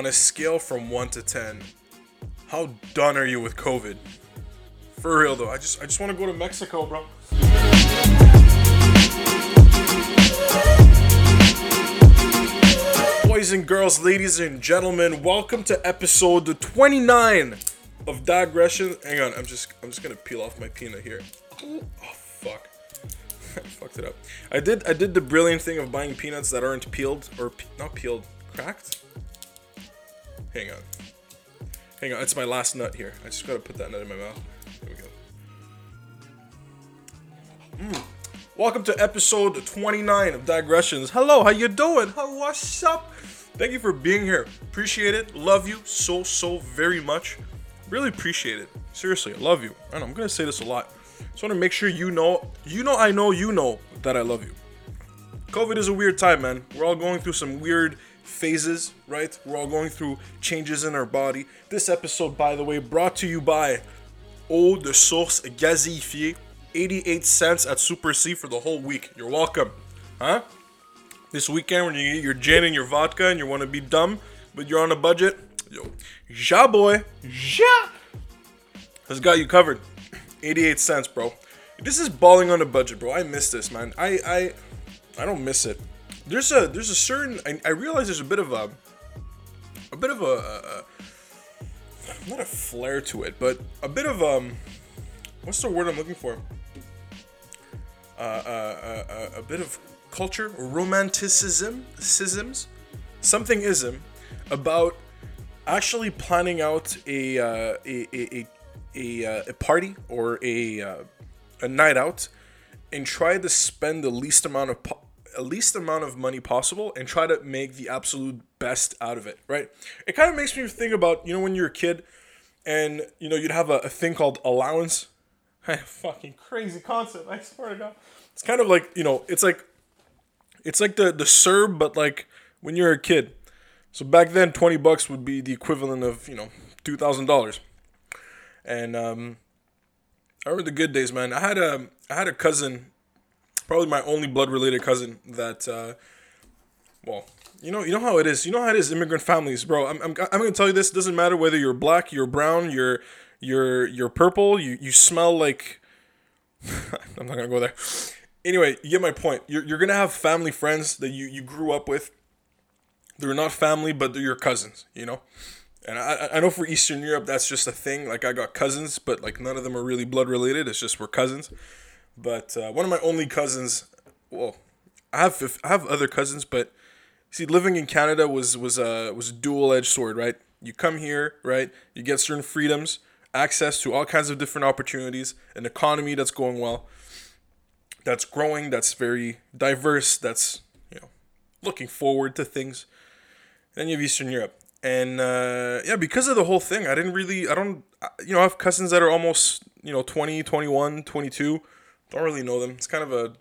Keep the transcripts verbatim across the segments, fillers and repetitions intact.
on a scale from one to ten, how done are you with COVID? For real though, I just I just want to go to Mexico, bro. Boys and girls, ladies and gentlemen, welcome to episode twenty-nine of Digression. Hang on, I'm just I'm just gonna peel off my peanut here. Oh fuck, I fucked it up. I did I did the brilliant thing of buying peanuts that aren't peeled or pe- not peeled, cracked. Hang on, hang on. It's my last nut here. I just gotta put that nut in my mouth. Here we go. Mm. Welcome to episode twenty-nine of Digressions. Hello, how you doing? How, what's up? Thank you for being here. Appreciate it. Love you so, so very much. Really appreciate it. Seriously, I love you. And I'm gonna say this a lot. Just wanna make sure you know, you know, I know, you know that I love you. COVID is a weird time, man. We're all going through some weird phases, right? We're all going through changes in our body. This episode, by the way, brought to you by Eau de Source Gazifié, eighty-eight cents at Super C for the whole week. You're welcome. Huh? This weekend when you get your gin and your vodka and you want to be dumb, but you're on a budget, yo, ja boy, ja, has got you covered. eighty-eight cents, bro. This is balling on a budget, bro. I miss this, man. I I, I don't miss it. There's a there's a certain, I, I realize there's a bit of a, a bit of a, a not a flair to it, but a bit of um, what's the word I'm looking for? Uh, uh, uh, uh a bit of culture, romanticism, sisms, something ism, about actually planning out a uh, a a a a, a party or a uh, a night out, and try to spend the least amount of po- least amount of money possible, and try to make the absolute best out of it, right? It kind of makes me think about, you know, when you're a kid and, you know, you'd have a, a thing called allowance. Fucking crazy concept, I swear to God. It's kind of like, you know, it's like, it's like the, the C E R B, but like when you're a kid. So back then, twenty bucks would be the equivalent of, you know, two thousand dollars. And um, I remember the good days, man. I had a, I had a cousin, probably my only blood-related cousin that, uh, well... You know, you know how it is. You know how it is, immigrant families, bro. I'm, I'm, I'm gonna tell you this. It doesn't matter whether you're black, you're brown, you're, you're, you're purple. You, you smell like. I'm not gonna go there. Anyway, you get my point. You're, you're gonna have family friends that you, you grew up with. They're not family, but they're your cousins. You know, and I, I know for Eastern Europe that's just a thing. Like I got cousins, but like none of them are really blood related. It's just we're cousins. But uh, one of my only cousins. Well, I have, I have other cousins, but. See, living in Canada was was a was a dual-edged sword, right? You come here, right? You get certain freedoms, access to all kinds of different opportunities, an economy that's going well, that's growing, that's very diverse, that's, you know, looking forward to things. Then you have Eastern Europe, and uh, yeah, because of the whole thing, I didn't really, I don't, you know, I have cousins that are almost, you know, twenty, twenty-one, twenty-two. Don't really know them. It's kind of a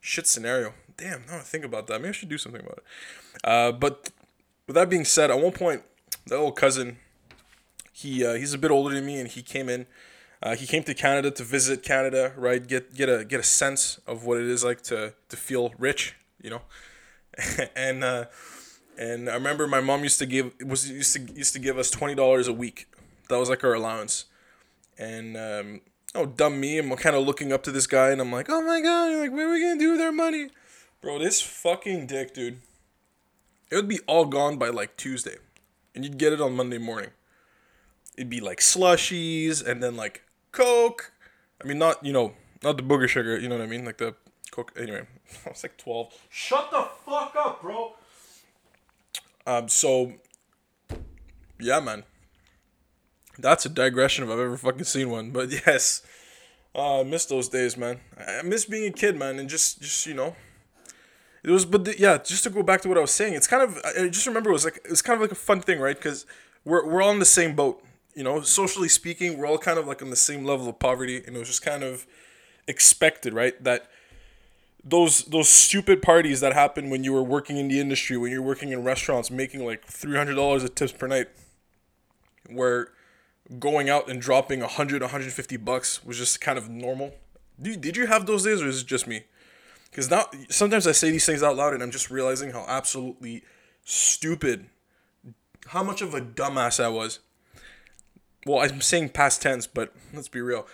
shit scenario. Damn, now I think about that. Maybe I should do something about it. Uh, but with that being said, at one point, the old cousin, he uh, he's a bit older than me, and he came in. Uh, he came to Canada to visit Canada, right? Get get a get a sense of what it is like to to feel rich, you know. and uh, and I remember my mom used to give was used to used to give us twenty dollars a week. That was like our allowance, and. Um, Oh, dumb me. I'm kind of looking up to this guy, and I'm like, oh my God, you're like, what are we going to do with our money? Bro, this fucking dick, dude. It would be all gone by, like, Tuesday, and you'd get it on Monday morning. It'd be, like, slushies, and then, like, Coke. I mean, not, you know, not the booger sugar, you know what I mean? Like, the Coke, anyway. I was, like, twelve. Shut the fuck up, bro. Um, so, yeah, man. That's a digression if I've ever fucking seen one. But yes, uh, I miss those days, man. I miss being a kid, man, and just, just you know, it was. But the, yeah, just to go back to what I was saying, it's kind of. I just remember it was like it was kind of like a fun thing, right? Because we're we're all in the same boat, you know. Socially speaking, we're all kind of like on the same level of poverty, and it was just kind of expected, right? That those those stupid parties that happen when you were working in the industry, when you're working in restaurants, making like three hundred dollars of tips per night, where going out and dropping one hundred, one hundred fifty bucks was just kind of normal. Dude, did you have those days, or is it just me? Because now, sometimes I say these things out loud, and I'm just realizing how absolutely stupid how much of a dumbass I was. Well, I'm saying past tense, but let's be real.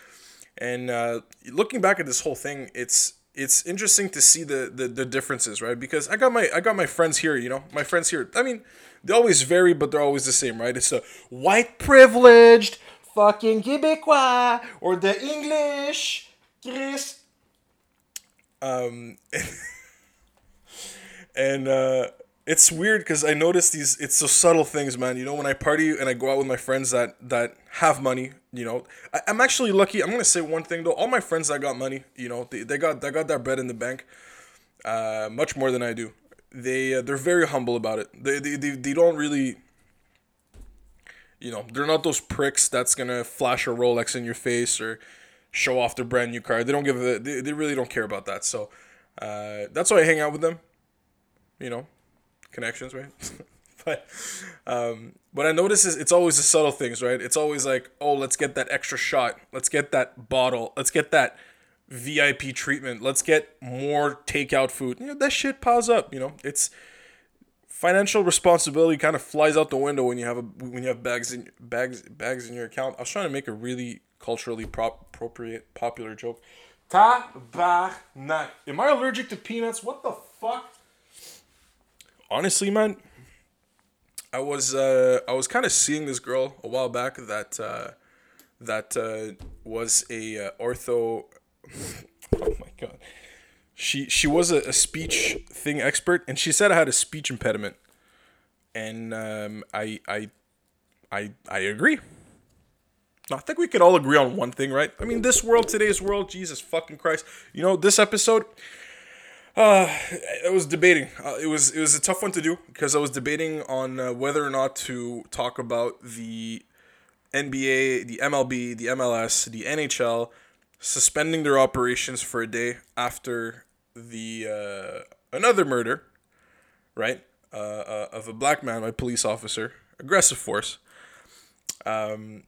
And uh, looking back at this whole thing, it's it's interesting to see the, the, the differences, right? Because I got my I got my friends here, you know, my friends here. I mean, they always vary, but they're always the same, right? It's the white privileged fucking Québécois or the English, Chris. Um, and uh, it's weird because I notice these. It's so subtle things, man. You know, when I party and I go out with my friends that that have money. You know, I, I'm actually lucky. I'm gonna say one thing though. All my friends that got money, you know, they, they got they got their bread in the bank, uh, much more than I do. They uh, they're very humble about it. They, they they they don't really, you know, they're not those pricks that's gonna flash a Rolex in your face or show off their brand new car. They don't give a, they they really don't care about that. So uh, that's why I hang out with them. You know, connections, right? But, um, what I notice is it's always the subtle things, right? It's always like, oh, let's get that extra shot. Let's get that bottle. Let's get that V I P treatment. Let's get more takeout food. You know, that shit piles up, you know? It's financial responsibility kind of flies out the window when you have a, when you have bags in bags, bags in your account. I was trying to make a really culturally prop, appropriate, popular joke. Tabarnak. Am I allergic to peanuts? What the fuck? Honestly, man. I was uh, I was kind of seeing this girl a while back that uh, that uh, was a uh, ortho. Oh my god, she she was a, a speech thing expert, and she said I had a speech impediment, and um, I I I I agree. I think we could all agree on one thing, right? I mean, this world, today's world, Jesus fucking Christ. You know, this episode. Uh, I was debating. Uh, it was it was a tough one to do because I was debating on uh, whether or not to talk about the N B A, the M L B, the M L S, the N H L suspending their operations for a day after the uh, another murder, right, uh, uh, of a black man by police officer, aggressive force. Um,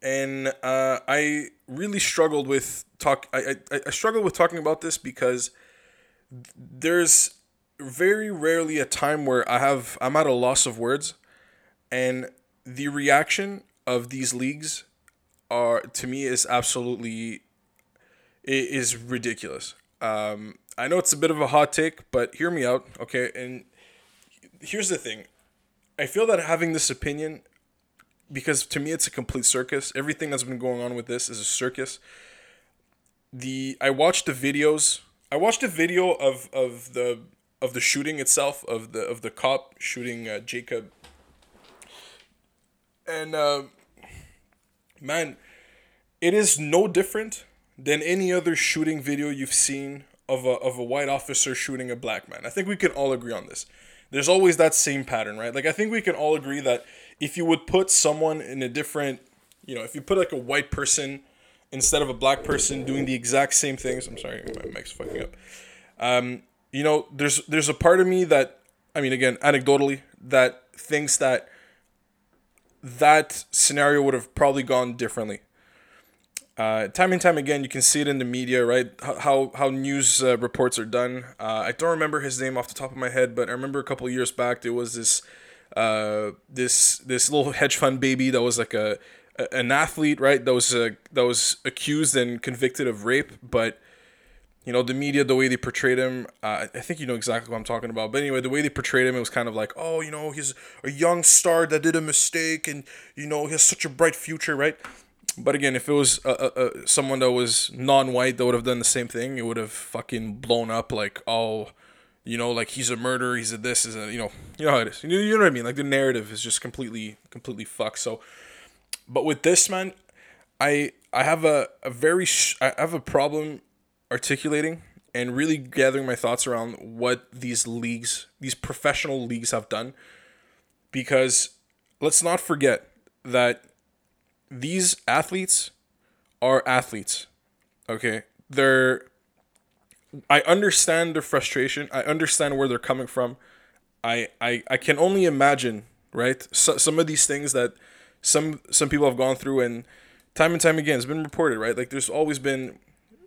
and uh, I really struggled with. Talk. I, I I struggle with talking about this because there's very rarely a time where I have I'm at a loss of words, and the reaction of these leagues are to me is absolutely it is ridiculous. Um, I know it's a bit of a hot take, but hear me out, okay? And here's the thing: I feel that having this opinion because to me it's a complete circus. Everything that's been going on with this is a circus. The I watched the videos. I watched a video of, of the of the shooting itself of the of the cop shooting uh, Jacob. And uh, man, it is no different than any other shooting video you've seen of a of a white officer shooting a black man. I think we can all agree on this. There's always that same pattern, right? Like I think we can all agree that if you would put someone in a different, you know, if you put like a white person instead of a black person doing the exact same things. I'm sorry, my mic's fucking up. Um, you know, there's there's a part of me that, I mean, again, anecdotally, that thinks that that scenario would have probably gone differently. Uh, time and time again, you can see it in the media, right? How how news uh, reports are done. Uh, I don't remember his name off the top of my head, but I remember a couple of years back, there was this uh, this this little hedge fund baby that was like a an athlete, right, that was uh, that was accused and convicted of rape, but, you know, the media, the way they portrayed him, uh, I think you know exactly what I'm talking about, but anyway, the way they portrayed him, it was kind of like, oh, you know, he's a young star that did a mistake, and, you know, he has such a bright future, right? But again, if it was uh, uh, someone that was non-white that would have done the same thing, it would have fucking blown up, like, oh, you know, like, he's a murderer, he's a this, is a, you know, you know how it is, you know, you know what I mean, like, the narrative is just completely, completely fucked, so... But with this, man, I I have a, a very sh- I have a problem articulating and really gathering my thoughts around what these leagues, these professional leagues have done. Because let's not forget that these athletes are athletes. Okay? They're I understand their frustration. I understand where they're coming from. I I, I can only imagine, right? So, some of these things that Some some people have gone through, and time and time again, it's been reported, right? Like, there's always been,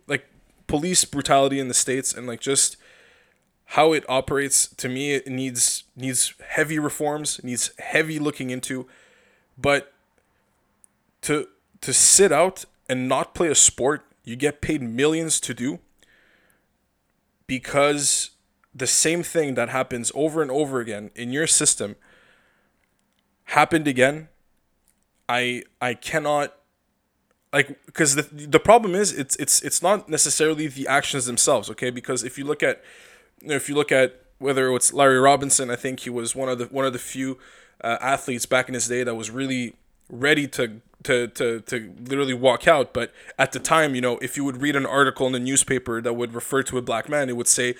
like, police brutality in the States, and, like, just how it operates, to me, it needs needs heavy reforms, needs heavy looking into. But to to sit out and not play a sport you get paid millions to do, because the same thing that happens over and over again in your system happened again, I I cannot, like, because the the problem is it's it's it's not necessarily the actions themselves, okay? Because if you look at if you look at whether it's Larry Robinson, I think he was one of the one of the few uh, athletes back in his day that was really ready to to to to literally walk out. But at the time, you know, if you would read an article in the newspaper that would refer to a black man, it would say,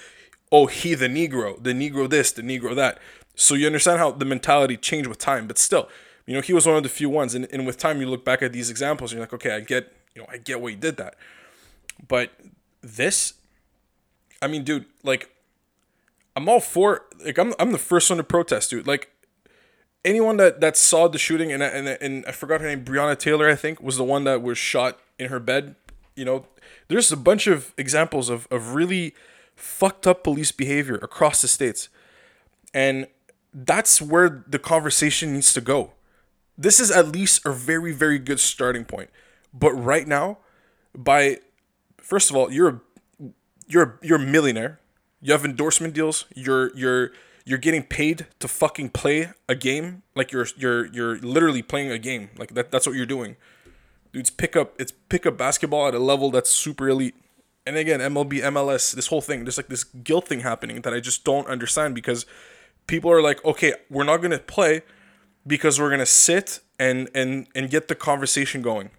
"Oh, he the Negro, the Negro this, the Negro that." So you understand how the mentality changed with time, but still, you know, he was one of the few ones, and, and with time, you look back at these examples, and you're like, okay, I get, you know, I get why he did that. But this, I mean, dude, like, I'm all for, like, I'm I'm the first one to protest, dude. Like, anyone that, that saw the shooting, and and and I forgot her name, Breonna Taylor, I think, was the one that was shot in her bed. You know, there's a bunch of examples of of really fucked up police behavior across the states, and that's where the conversation needs to go. This is at least a very, very good starting point. But right now, by first of all, you're a, you're a, you're a millionaire. You have endorsement deals. You're you're you're getting paid to fucking play a game. Like you're you're you're literally playing a game. Like that that's what you're doing. Dudes, pick up it's pick up basketball at a level that's super elite. And again, M L B, M L S, this whole thing. There's like this guilt thing happening that I just don't understand, because people are like, okay, we're not gonna play, because we're going to sit and, and, and get the conversation going.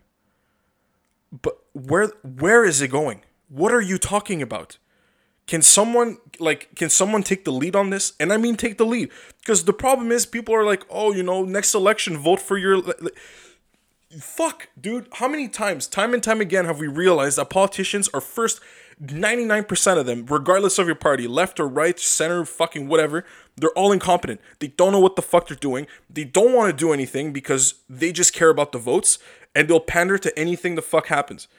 But where where is it going? What are you talking about? Can someone like can someone take the lead on this? And I mean take the lead. Because the problem is people are like, oh, you know, next election, vote for your... Le- le-. Fuck, dude. How many times, time and time again, have we realized that politicians are first, ninety-nine percent of them, regardless of your party, left or right, center, fucking whatever, they're all incompetent. They don't know what the fuck they're doing. They don't want to do anything because they just care about the votes, and they'll pander to anything the fuck happens.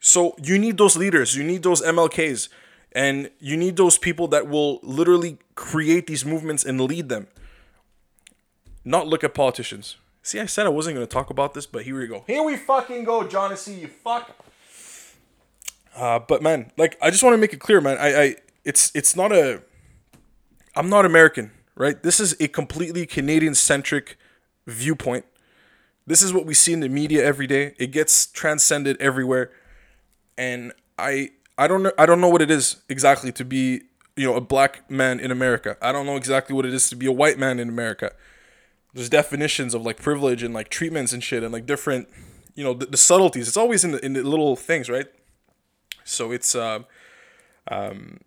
So you need those leaders. You need those M L Ks, and you need those people that will literally create these movements and lead them. Not look at politicians. See, I said I wasn't going to talk about this, but here we go. Here we fucking go, John C., you fuck. Uh, but man, like, I just want to make it clear, man. I, I, it's, it's not a, I'm not American, right? This is a completely Canadian-centric viewpoint. This is what we see in the media every day. It gets transcended everywhere, and I, I don't know, I don't know what it is exactly to be, you know, a black man in America. I don't know exactly what it is to be a white man in America. There's definitions of like privilege and like treatments and shit and like different, you know, the, the subtleties. It's always in the in the little things, right? So it's, uh, um,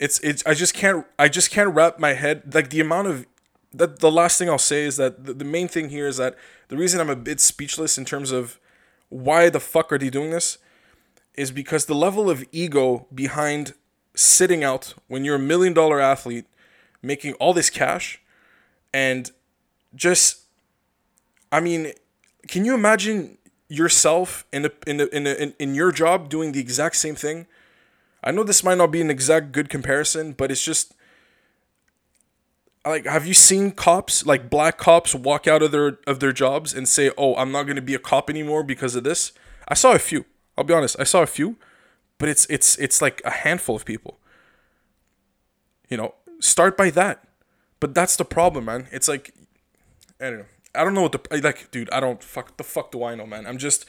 it's, it's, I just can't, I just can't wrap my head, like the amount of, that the last thing I'll say is that the, the main thing here is that the reason I'm a bit speechless in terms of why the fuck are they doing this is because the level of ego behind sitting out when you're a million dollar athlete making all this cash and just, I mean, can you imagine yourself in a, in a, in a, in in your job doing the exact same thing? I know this might not be an exact good comparison, but it's just like, have you seen cops, like black cops, walk out of their of their jobs and say, "Oh, I'm not going to be a cop anymore because of this"? I saw a few. I'll be honest, I saw a few, but it's it's it's like a handful of people. You know, start by that. But that's the problem, man. It's like, I don't know. I don't know what the, like, dude, I don't, fuck, the fuck do I know, man? I'm just,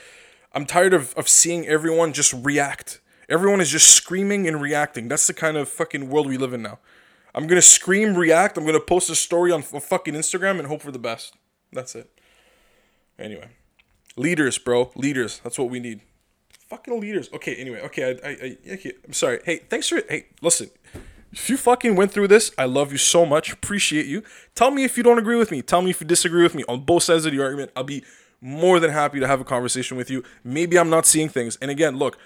I'm tired of, of seeing everyone just react. Everyone is just screaming and reacting. That's the kind of fucking world we live in now. I'm going to scream, react. I'm going to post a story on fucking Instagram and hope for the best. That's it. Anyway. Leaders, bro. Leaders. That's what we need. Fucking leaders. Okay, anyway. Okay, I, I, I, okay. I'm sorry. Hey, thanks for, hey, listen. If you fucking went through this, I love you so much. Appreciate you. Tell me if you don't agree with me. Tell me if you disagree with me on both sides of the argument. I'll be more than happy to have a conversation with you. Maybe I'm not seeing things. And again, look,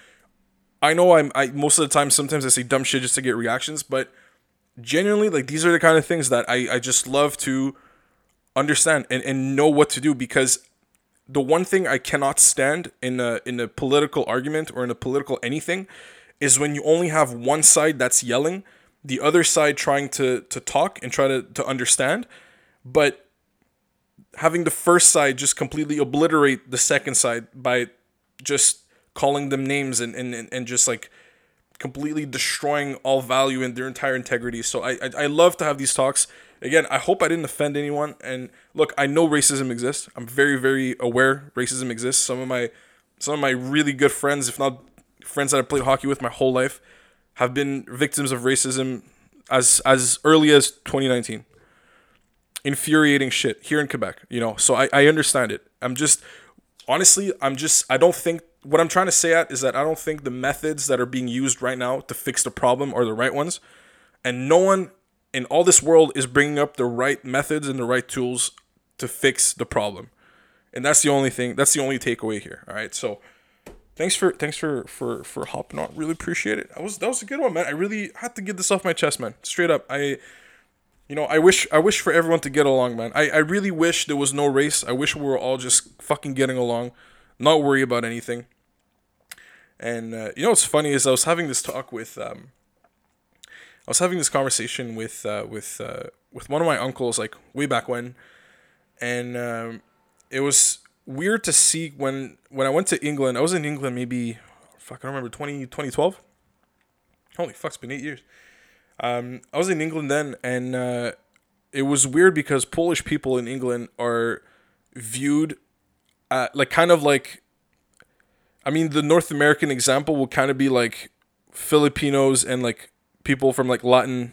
I know I'm I most of the time, sometimes I say dumb shit just to get reactions, but genuinely, like, these are the kind of things that I, I just love to understand and, and know what to do, because the one thing I cannot stand in a, in a political argument or in a political anything is when you only have one side that's yelling the other side trying to to talk and try to, to understand, but having the first side just completely obliterate the second side by just calling them names and, and, and just like completely destroying all value and their entire integrity. So I, I I love to have these talks. Again, I hope I didn't offend anyone. And look, I know racism exists. I'm very, very aware racism exists. Some of my some of my really good friends, if not friends that I played hockey with my whole life, have been victims of racism as as early as twenty nineteen. Infuriating shit here in Quebec, you know. So I, I understand it. I'm just honestly, I'm just I don't think what I'm trying to say at is that I don't think the methods that are being used right now to fix the problem are the right ones. And no one in all this world is bringing up the right methods and the right tools to fix the problem. And that's the only thing, that's the only takeaway here. All right. So thanks for, thanks for, for, for hopping on. Really appreciate it. I was, that was a good one, man. I really had to get this off my chest, man. Straight up. I, you know, I wish, I wish for everyone to get along, man. I, I really wish there was no race. I wish we were all just fucking getting along, not worry about anything. And, uh, you know, what's funny is I was having this talk with, um, I was having this conversation with, uh, with, uh, with one of my uncles, like way back when. And, um, it was weird to see when, when I went to England, I was in England, maybe, fuck, I don't remember, twenty twelve. Holy fuck, it's been eight years. Um, I was in England then. And, uh, it was weird because Polish people in England are viewed, uh, like kind of like, I mean, the North American example will kind of be like Filipinos and like people from like Latin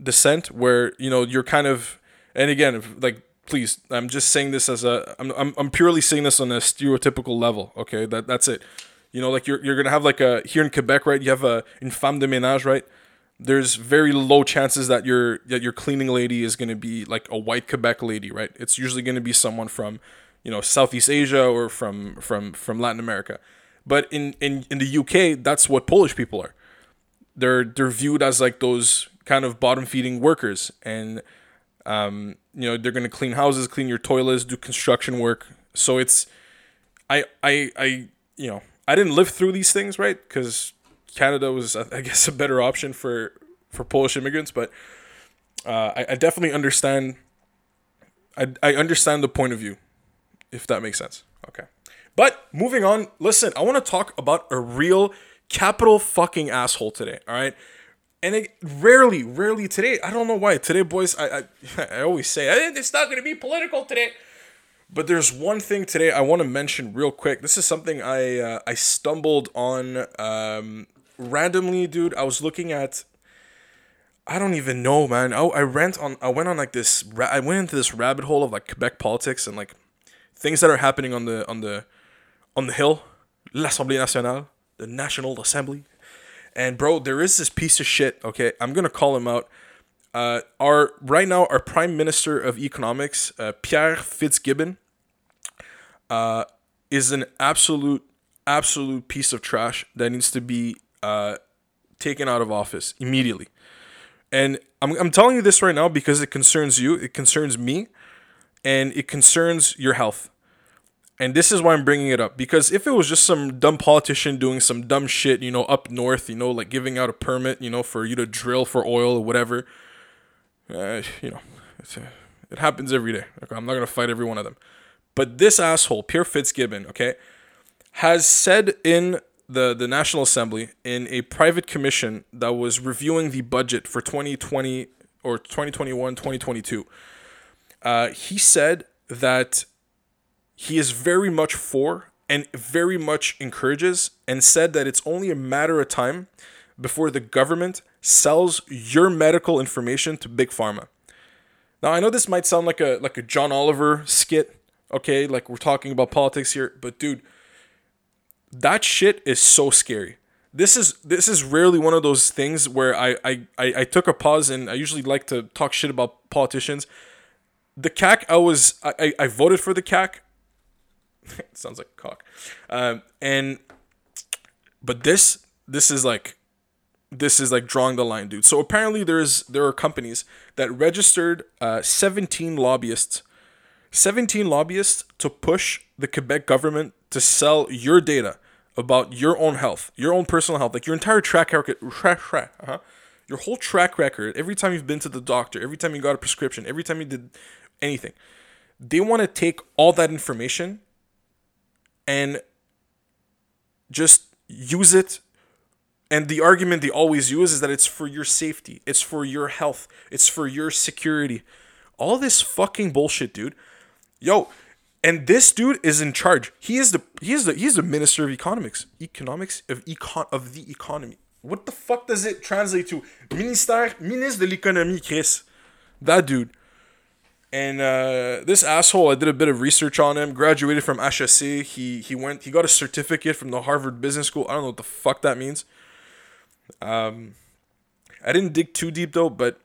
descent, where, you know, you're kind of, and again, like, please, I'm just saying this as a, I'm, I'm, I'm purely saying this on a stereotypical level. Okay. That, that's it. You know, like you're, you're going to have like a, here in Quebec, right? You have a, une femme de ménage, right? There's very low chances that your, that your cleaning lady is going to be like a white Quebec lady, right? It's usually going to be someone from, you know, Southeast Asia or from from from Latin America. But in, in, in the U K, that's what Polish people are. They're they're viewed as like those kind of bottom feeding workers, and um, you know, they're gonna clean houses, clean your toilets, do construction work. So it's I I I you know, I didn't live through these things, right? Because Canada was, I guess, a better option for for Polish immigrants, but uh, I, I definitely understand. I I understand the point of view. If that makes sense. Okay. But moving on, listen, I want to talk about a real capital fucking asshole today. All right. And it, rarely, rarely today, I don't know why. Today, boys, I I, I always say, it's not going to be political today. But there's one thing today I want to mention real quick. This is something I uh, I stumbled on um, randomly, dude. I was looking at, I don't even know, man. I, I, rant on, I went on like this, I went into this rabbit hole of like Quebec politics and like, things that are happening on the on the on the hill, l'Assemblée Nationale, the National Assembly. And bro, there is this piece of shit, okay? I'm going to call him out. Uh, our right now our Prime Minister of Economics, uh, Pierre Fitzgibbon, uh, is an absolute absolute piece of trash that needs to be uh, taken out of office immediately. And I'm I'm telling you this right now because it concerns you, it concerns me. And it concerns your health. And this is why I'm bringing it up. Because if it was just some dumb politician doing some dumb shit, you know, up north, you know, like giving out a permit, you know, for you to drill for oil or whatever. Uh, you know, it's, uh, it happens every day. Okay, I'm not going to fight every one of them. But this asshole, Pierre Fitzgibbon, okay, has said in the, the National Assembly, in a private commission that was reviewing the budget for twenty twenty or twenty twenty-one, twenty twenty-two, Uh, he said that he is very much for and very much encourages, and said that it's only a matter of time before the government sells your medical information to Big Pharma. Now, I know this might sound like a like a John Oliver skit, okay? Like we're talking about politics here, but dude, that shit is so scary. This is this is rarely one of those things where I I, I, I took a pause, and I usually like to talk shit about politicians. The C A Q, I was, I, I voted for the C A Q. Sounds like a cock. Um, and, but this, this is like, this is like drawing the line, dude. So apparently there's, there are companies that registered uh, seventeen lobbyists, seventeen lobbyists to push the Quebec government to sell your data about your own health, your own personal health, like your entire track record, uh-huh, Your whole track record, every time you've been to the doctor, every time you got a prescription, every time you did anything, they want to take all that information and just use it. And the argument they always use is that it's for your safety. It's for your health. It's for your security. All this fucking bullshit, dude. Yo, and this dude is in charge. He is the he is the he is the minister of economics, economics of econ of the economy. What the fuck does it translate to? Ministère, ministre de l'économie, Chris. That dude. And uh, this asshole, I did a bit of research on him. Graduated from H S C. He he went. He got a certificate from the Harvard Business School. I don't know what the fuck that means. Um, I didn't dig too deep though, but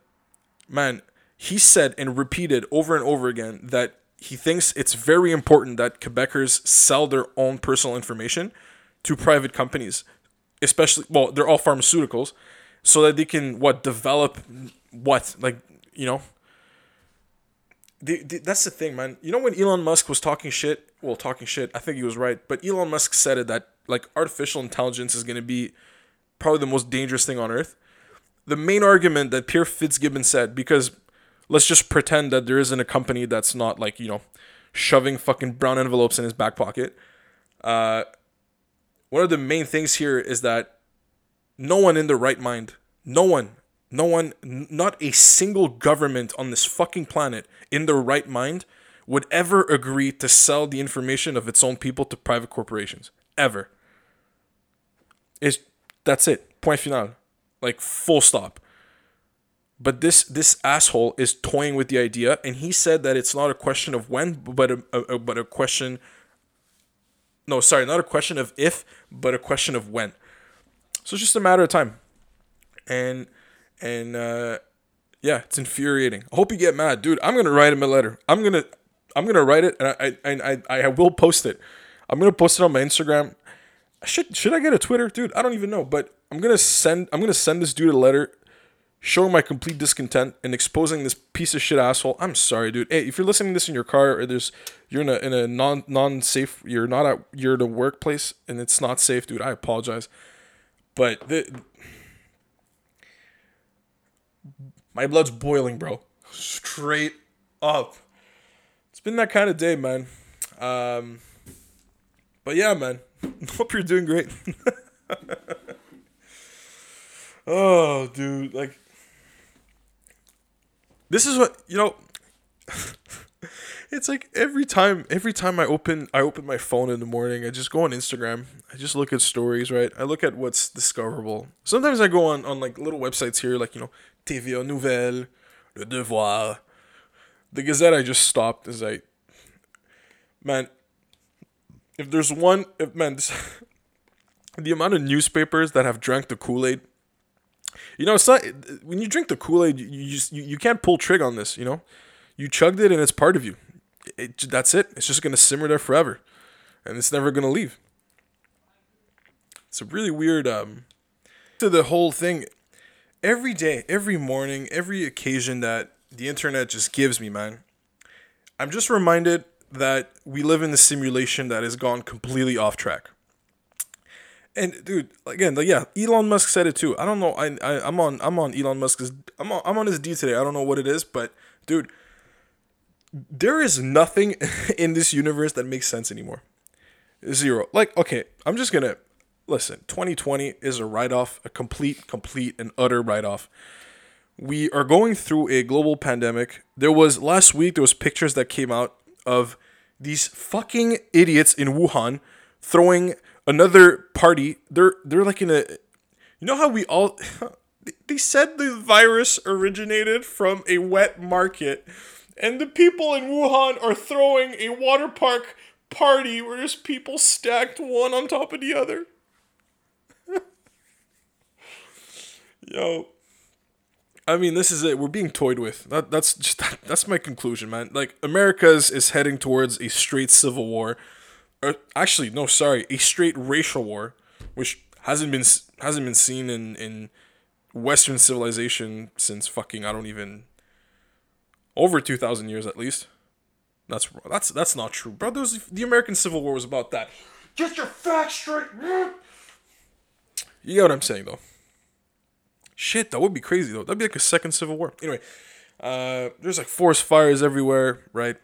man, he said and repeated over and over again that he thinks it's very important that Quebecers sell their own personal information to private companies, especially, well, they're all pharmaceuticals, so that they can, what, develop, what, like, you know, they, they, that's the thing, man. You know, when Elon Musk was talking shit, well, talking shit, I think he was right, but Elon Musk said it, that, like, artificial intelligence is going to be probably the most dangerous thing on earth. The main argument that Pierre Fitzgibbon said, because let's just pretend that there isn't a company that's not, like, you know, shoving fucking brown envelopes in his back pocket. Uh, one of the main things here is that no one in their right mind, no one, no one, not a single government on this fucking planet in their right mind would ever agree to sell the information of its own people to private corporations. Ever. It's... That's it. Point final. Like, full stop. But this this asshole is toying with the idea, and he said that it's not a question of when, but a, a, a but a question... No, sorry, not a question of if, but a question of when. So it's just a matter of time. And, and uh, yeah, it's infuriating. I hope you get mad. Dude, I'm going to write him a letter. I'm going to I'm gonna write it, and I, I, I, I will post it. I'm going to post it on my Instagram. Should should I get a Twitter? Dude, I don't even know. But I'm gonna send I'm gonna send this dude a letter showing my complete discontent and exposing this piece of shit asshole. I'm sorry, dude. Hey, if you're listening to this in your car, or there's you're in a in a non non safe you're not at you're at a workplace and it's not safe, dude, I apologize. But the, my blood's boiling, bro. Straight up. It's been that kind of day, man. Um But yeah, man. Hope you're doing great. Oh, dude. Like, this is what, you know, it's like every time, every time I open, I open my phone in the morning, I just go on Instagram. I just look at stories, right? I look at what's discoverable. Sometimes I go on, on like little websites here, like, you know, T V O Nouvelle, Le Devoir, The Gazette. I just stopped as I, man, If there's one, if, man, this, the amount of newspapers that have drank the Kool-Aid, you know, it's not, when you drink the Kool-Aid, you, you just, you, you can't pull trig on this, you know, you chugged it and it's part of you, it, it, that's it, it's just going to simmer there forever, and it's never going to leave. It's a really weird, um, to the whole thing, every day, every morning, every occasion that the internet just gives me, man, I'm just reminded that we live in a simulation that has gone completely off track. And dude, again, like, yeah, Elon Musk said it too. I don't know. I, I I'm on I'm on Elon Musk's I'm on I'm on his D today. I don't know what it is, but dude, there is nothing in this universe that makes sense anymore. Zero. Like, okay, I'm just gonna listen. twenty twenty is a write-off, a complete, complete and utter write-off. We are going through a global pandemic. There was last week there was pictures that came out of these fucking idiots in Wuhan throwing another party. They're they're like in a... You know how we all... They said the virus originated from a wet market. And the people in Wuhan are throwing a water park party where there's people stacked one on top of the other. Yo. I mean, this is it. We're being toyed with. That, that's just that, that's my conclusion, man. Like, America's is heading towards a straight civil war, or actually, no, sorry, a straight racial war, which hasn't been hasn't been seen in, in Western civilization since fucking I don't even over two thousand years at least. That's that's that's not true, bro. There's, the American Civil War was about that. Get your facts straight, man. You get what I'm saying, though. shit. That would be crazy, though. That'd be like a second civil war. Anyway, uh, there's like forest fires everywhere, right?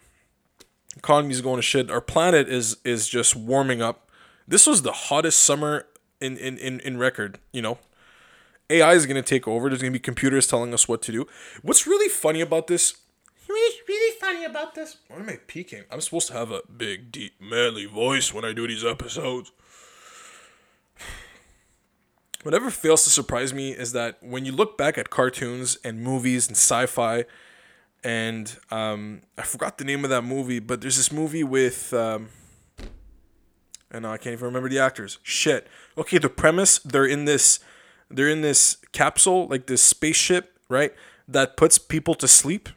Economy's going to shit. Our planet is is just warming up. This was the hottest summer in, in, in, in record, you know. A I is going to take over. There's going to be computers telling us what to do. What's really funny about this... Really, really funny about this... Why am I peeking? I'm supposed to have a big, deep, manly voice when I do these episodes. Whatever fails to surprise me is that when you look back at cartoons and movies and sci-fi... And um, I forgot the name of that movie, but there's this movie with... Um, and I can't even remember the actors. Shit. Okay, the premise, they're in this... They're in this capsule, like this spaceship, right? That puts people to sleep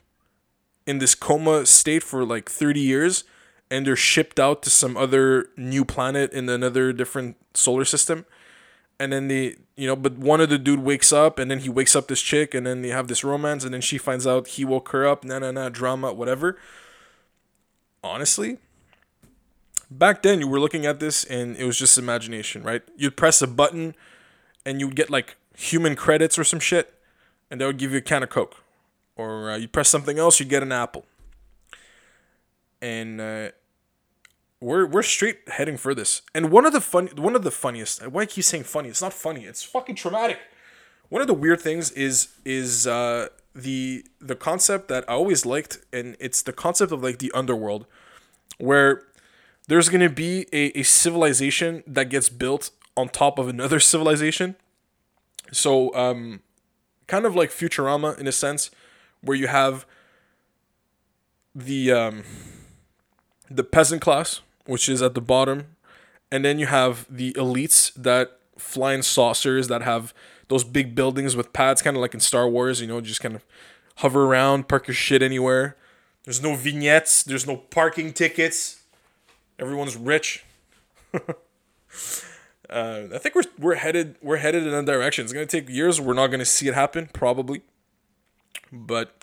in this coma state for like thirty years. And they're shipped out to some other new planet in another different solar system. And then they, you know, but one of the dude wakes up and then he wakes up this chick and then they have this romance. And then she finds out he woke her up. Nah, nah, nah, drama, whatever. Honestly, back then you were looking at this and it was just imagination, right? You'd press a button... And you would get like human credits or some shit. And that would give you a can of Coke. Or uh, you press something else, you get an apple. And uh, we're we're straight heading for this. And one of the fun, one of the funniest. Why I keep saying funny? It's not funny. It's fucking traumatic. One of the weird things is is uh, the the concept that I always liked, and it's the concept of like the underworld, where there's gonna be a, a civilization that gets built on top of another civilization. So, um, kind of like Futurama in a sense, where you have the um, the peasant class, which is at the bottom, and then you have the elites that fly in saucers, that have those big buildings with pads, kind of like in Star Wars, you know, just kind of hover around, park your shit anywhere. There's no vignettes, there's no parking tickets. Everyone's rich. Uh, I think we're we're headed we're headed in a direction. It's gonna take years. We're not gonna see it happen probably, but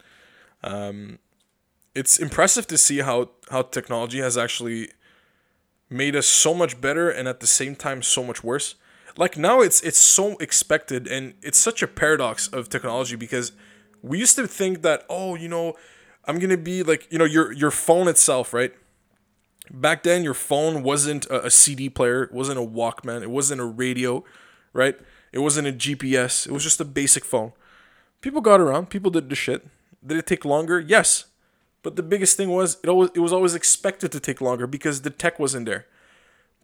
um, it's impressive to see how how technology has actually made us so much better and at the same time so much worse. Like now, it's it's so expected and it's such a paradox of technology because we used to think that oh you know I'm gonna be like you know your your phone itself, right? Back then, your phone wasn't a C D player, it wasn't a Walkman, it wasn't a radio, right? It wasn't a G P S, it was just a basic phone. People got around, people did the shit. Did it take longer? Yes. But the biggest thing was, it always it was always expected to take longer because the tech wasn't there.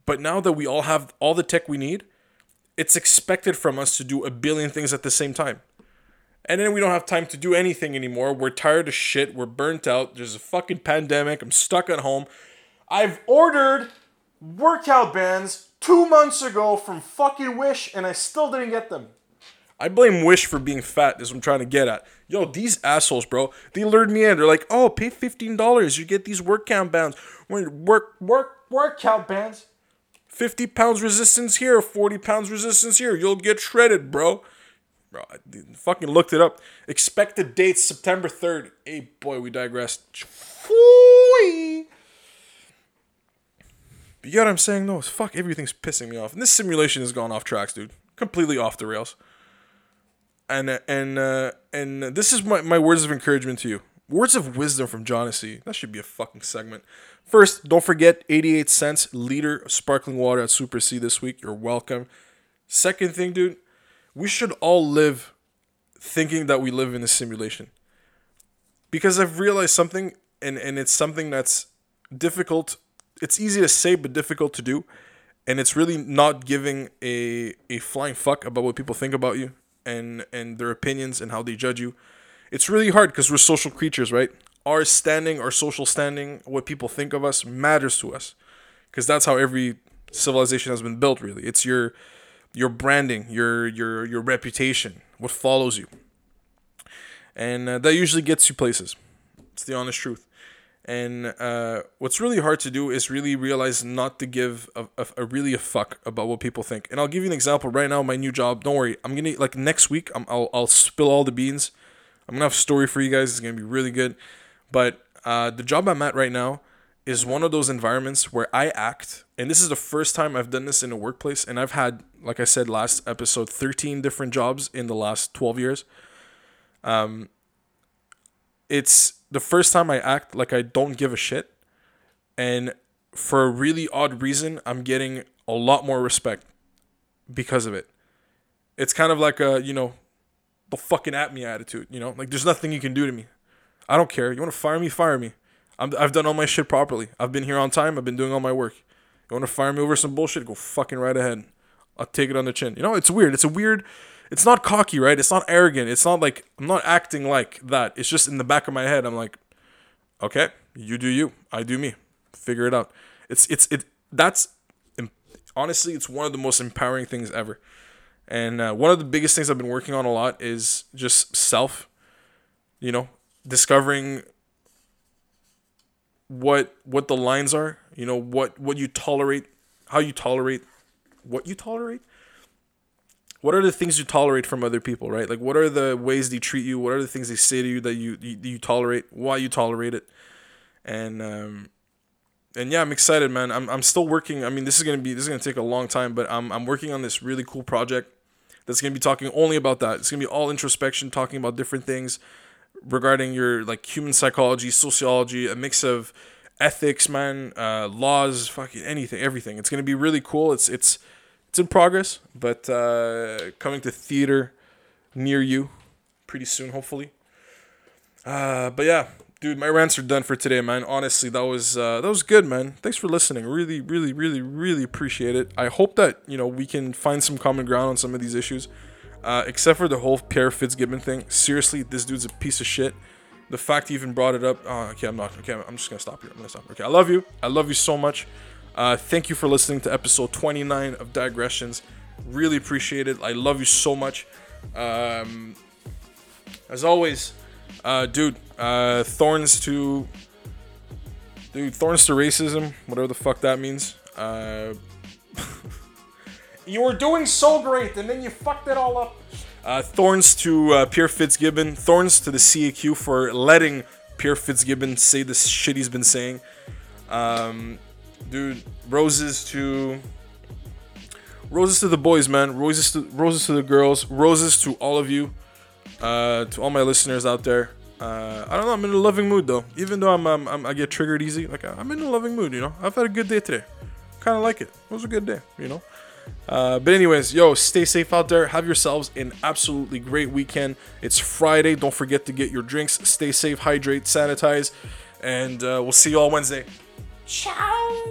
But now that we all have all the tech we need, it's expected from us to do a billion things at the same time. And then we don't have time to do anything anymore, we're tired of shit, we're burnt out, there's a fucking pandemic, I'm stuck at home... I've ordered workout bands two months ago from fucking Wish, and I still didn't get them. I blame Wish for being fat, is what I'm trying to get at. Yo, these assholes, bro, they lured me in. They're like, oh, pay fifteen dollars, you get these workout bands. Work, work, workout bands. fifty pounds resistance here, forty pounds resistance here. You'll get shredded, bro. Bro, I fucking looked it up. Expected dates, September third. Hey, boy, we digressed. Whee! You get what I'm saying? No, fuck, everything's pissing me off. And this simulation has gone off tracks, dude. Completely off the rails. And and uh, and this is my, my words of encouragement to you. Words of wisdom from Jonassy. That should be a fucking segment. First, don't forget, eighty-eight cents liter of sparkling water at Super C this week. You're welcome. Second thing, dude, we should all live thinking that we live in a simulation. Because I've realized something, and, and it's something that's difficult. It's easy to say, but difficult to do. And it's really not giving a a flying fuck about what people think about you and, and their opinions and how they judge you. It's really hard because we're social creatures, right? Our standing, our social standing, what people think of us matters to us. Because that's how every civilization has been built, really. It's your your branding, your your your reputation, what follows you. And uh, that usually gets you places. It's the honest truth. And uh, what's really hard to do is really realize not to give a, a, a really a fuck about what people think. And I'll give you an example right now. My new job. Don't worry. I'm gonna like next week. I'm, I'll I'll spill all the beans. I'm gonna have a story for you guys. It's gonna be really good. But uh, the job I'm at right now is one of those environments where I act, and this is the first time I've done this in a workplace, and I've had, like I said last episode, thirteen different jobs in the last twelve years. Um, it's the first time I act like I don't give a shit, and for a really odd reason, I'm getting a lot more respect because of it. It's kind of like a, you know, the fucking at me attitude, you know? Like, there's nothing you can do to me. I don't care. You want to fire me? Fire me. I'm, I've done all my shit properly. I've been here on time. I've been doing all my work. You want to fire me over some bullshit? Go fucking right ahead. I'll take it on the chin. You know, it's weird. It's a weird... It's not cocky, right? It's not arrogant. It's not like... I'm not acting like that. It's just in the back of my head. I'm like, okay, you do you. I do me. Figure it out. It's... it's it. That's... Honestly, it's one of the most empowering things ever. And uh, one of the biggest things I've been working on a lot is just self, you know, discovering what what the lines are, you know, what, what you tolerate, how you tolerate, what you tolerate. What are the things you tolerate from other people, right? Like, what are the ways they treat you? What are the things they say to you that you you, you tolerate? Why you tolerate it? And um, and yeah, I'm excited, man. I'm I'm still working. I mean, this is gonna be this is gonna take a long time, but I'm I'm working on this really cool project that's gonna be talking only about that. It's gonna be all introspection, talking about different things regarding your, like, human psychology, sociology, a mix of ethics, man, uh, laws, fucking anything, everything. It's gonna be really cool. It's it's it's in progress, but uh, coming to theater near you pretty soon, hopefully. Uh, but yeah, dude, my rants are done for today, man. Honestly, that was uh, that was good, man. Thanks for listening. Really, really, really, really appreciate it. I hope that, you know, we can find some common ground on some of these issues. Uh, except for the whole Pierre Fitzgibbon thing. Seriously, this dude's a piece of shit. The fact he even brought it up. Oh, okay, I'm not. Okay, I'm just going to stop here. I'm going to stop here. Okay, I love you. I love you so much. Uh, thank you for listening to episode twenty-nine of Digressions. Really appreciate it. I love you so much. Um, as always, uh, dude, uh, thorns to... Dude, thorns to racism. Whatever the fuck that means. Uh... You were doing so great, and then you fucked it all up. Uh, thorns to uh, Pierre Fitzgibbon. Thorns to the C A Q for letting Pierre Fitzgibbon say the shit he's been saying. Um, dude, roses to... Roses to the boys, man. Roses to, roses to the girls. Roses to all of you. Uh, to all my listeners out there. Uh, I don't know, I'm in a loving mood, though. Even though I'm, I'm, I'm I get triggered easy. Like, I'm in a loving mood, you know? I've had a good day today. Kind of like it. It was a good day, you know? Uh, but anyways, yo, stay safe out there. Have yourselves an absolutely great weekend. It's Friday. Don't forget to get your drinks. Stay safe, hydrate, sanitize, and uh, we'll see you all Wednesday. Ciao.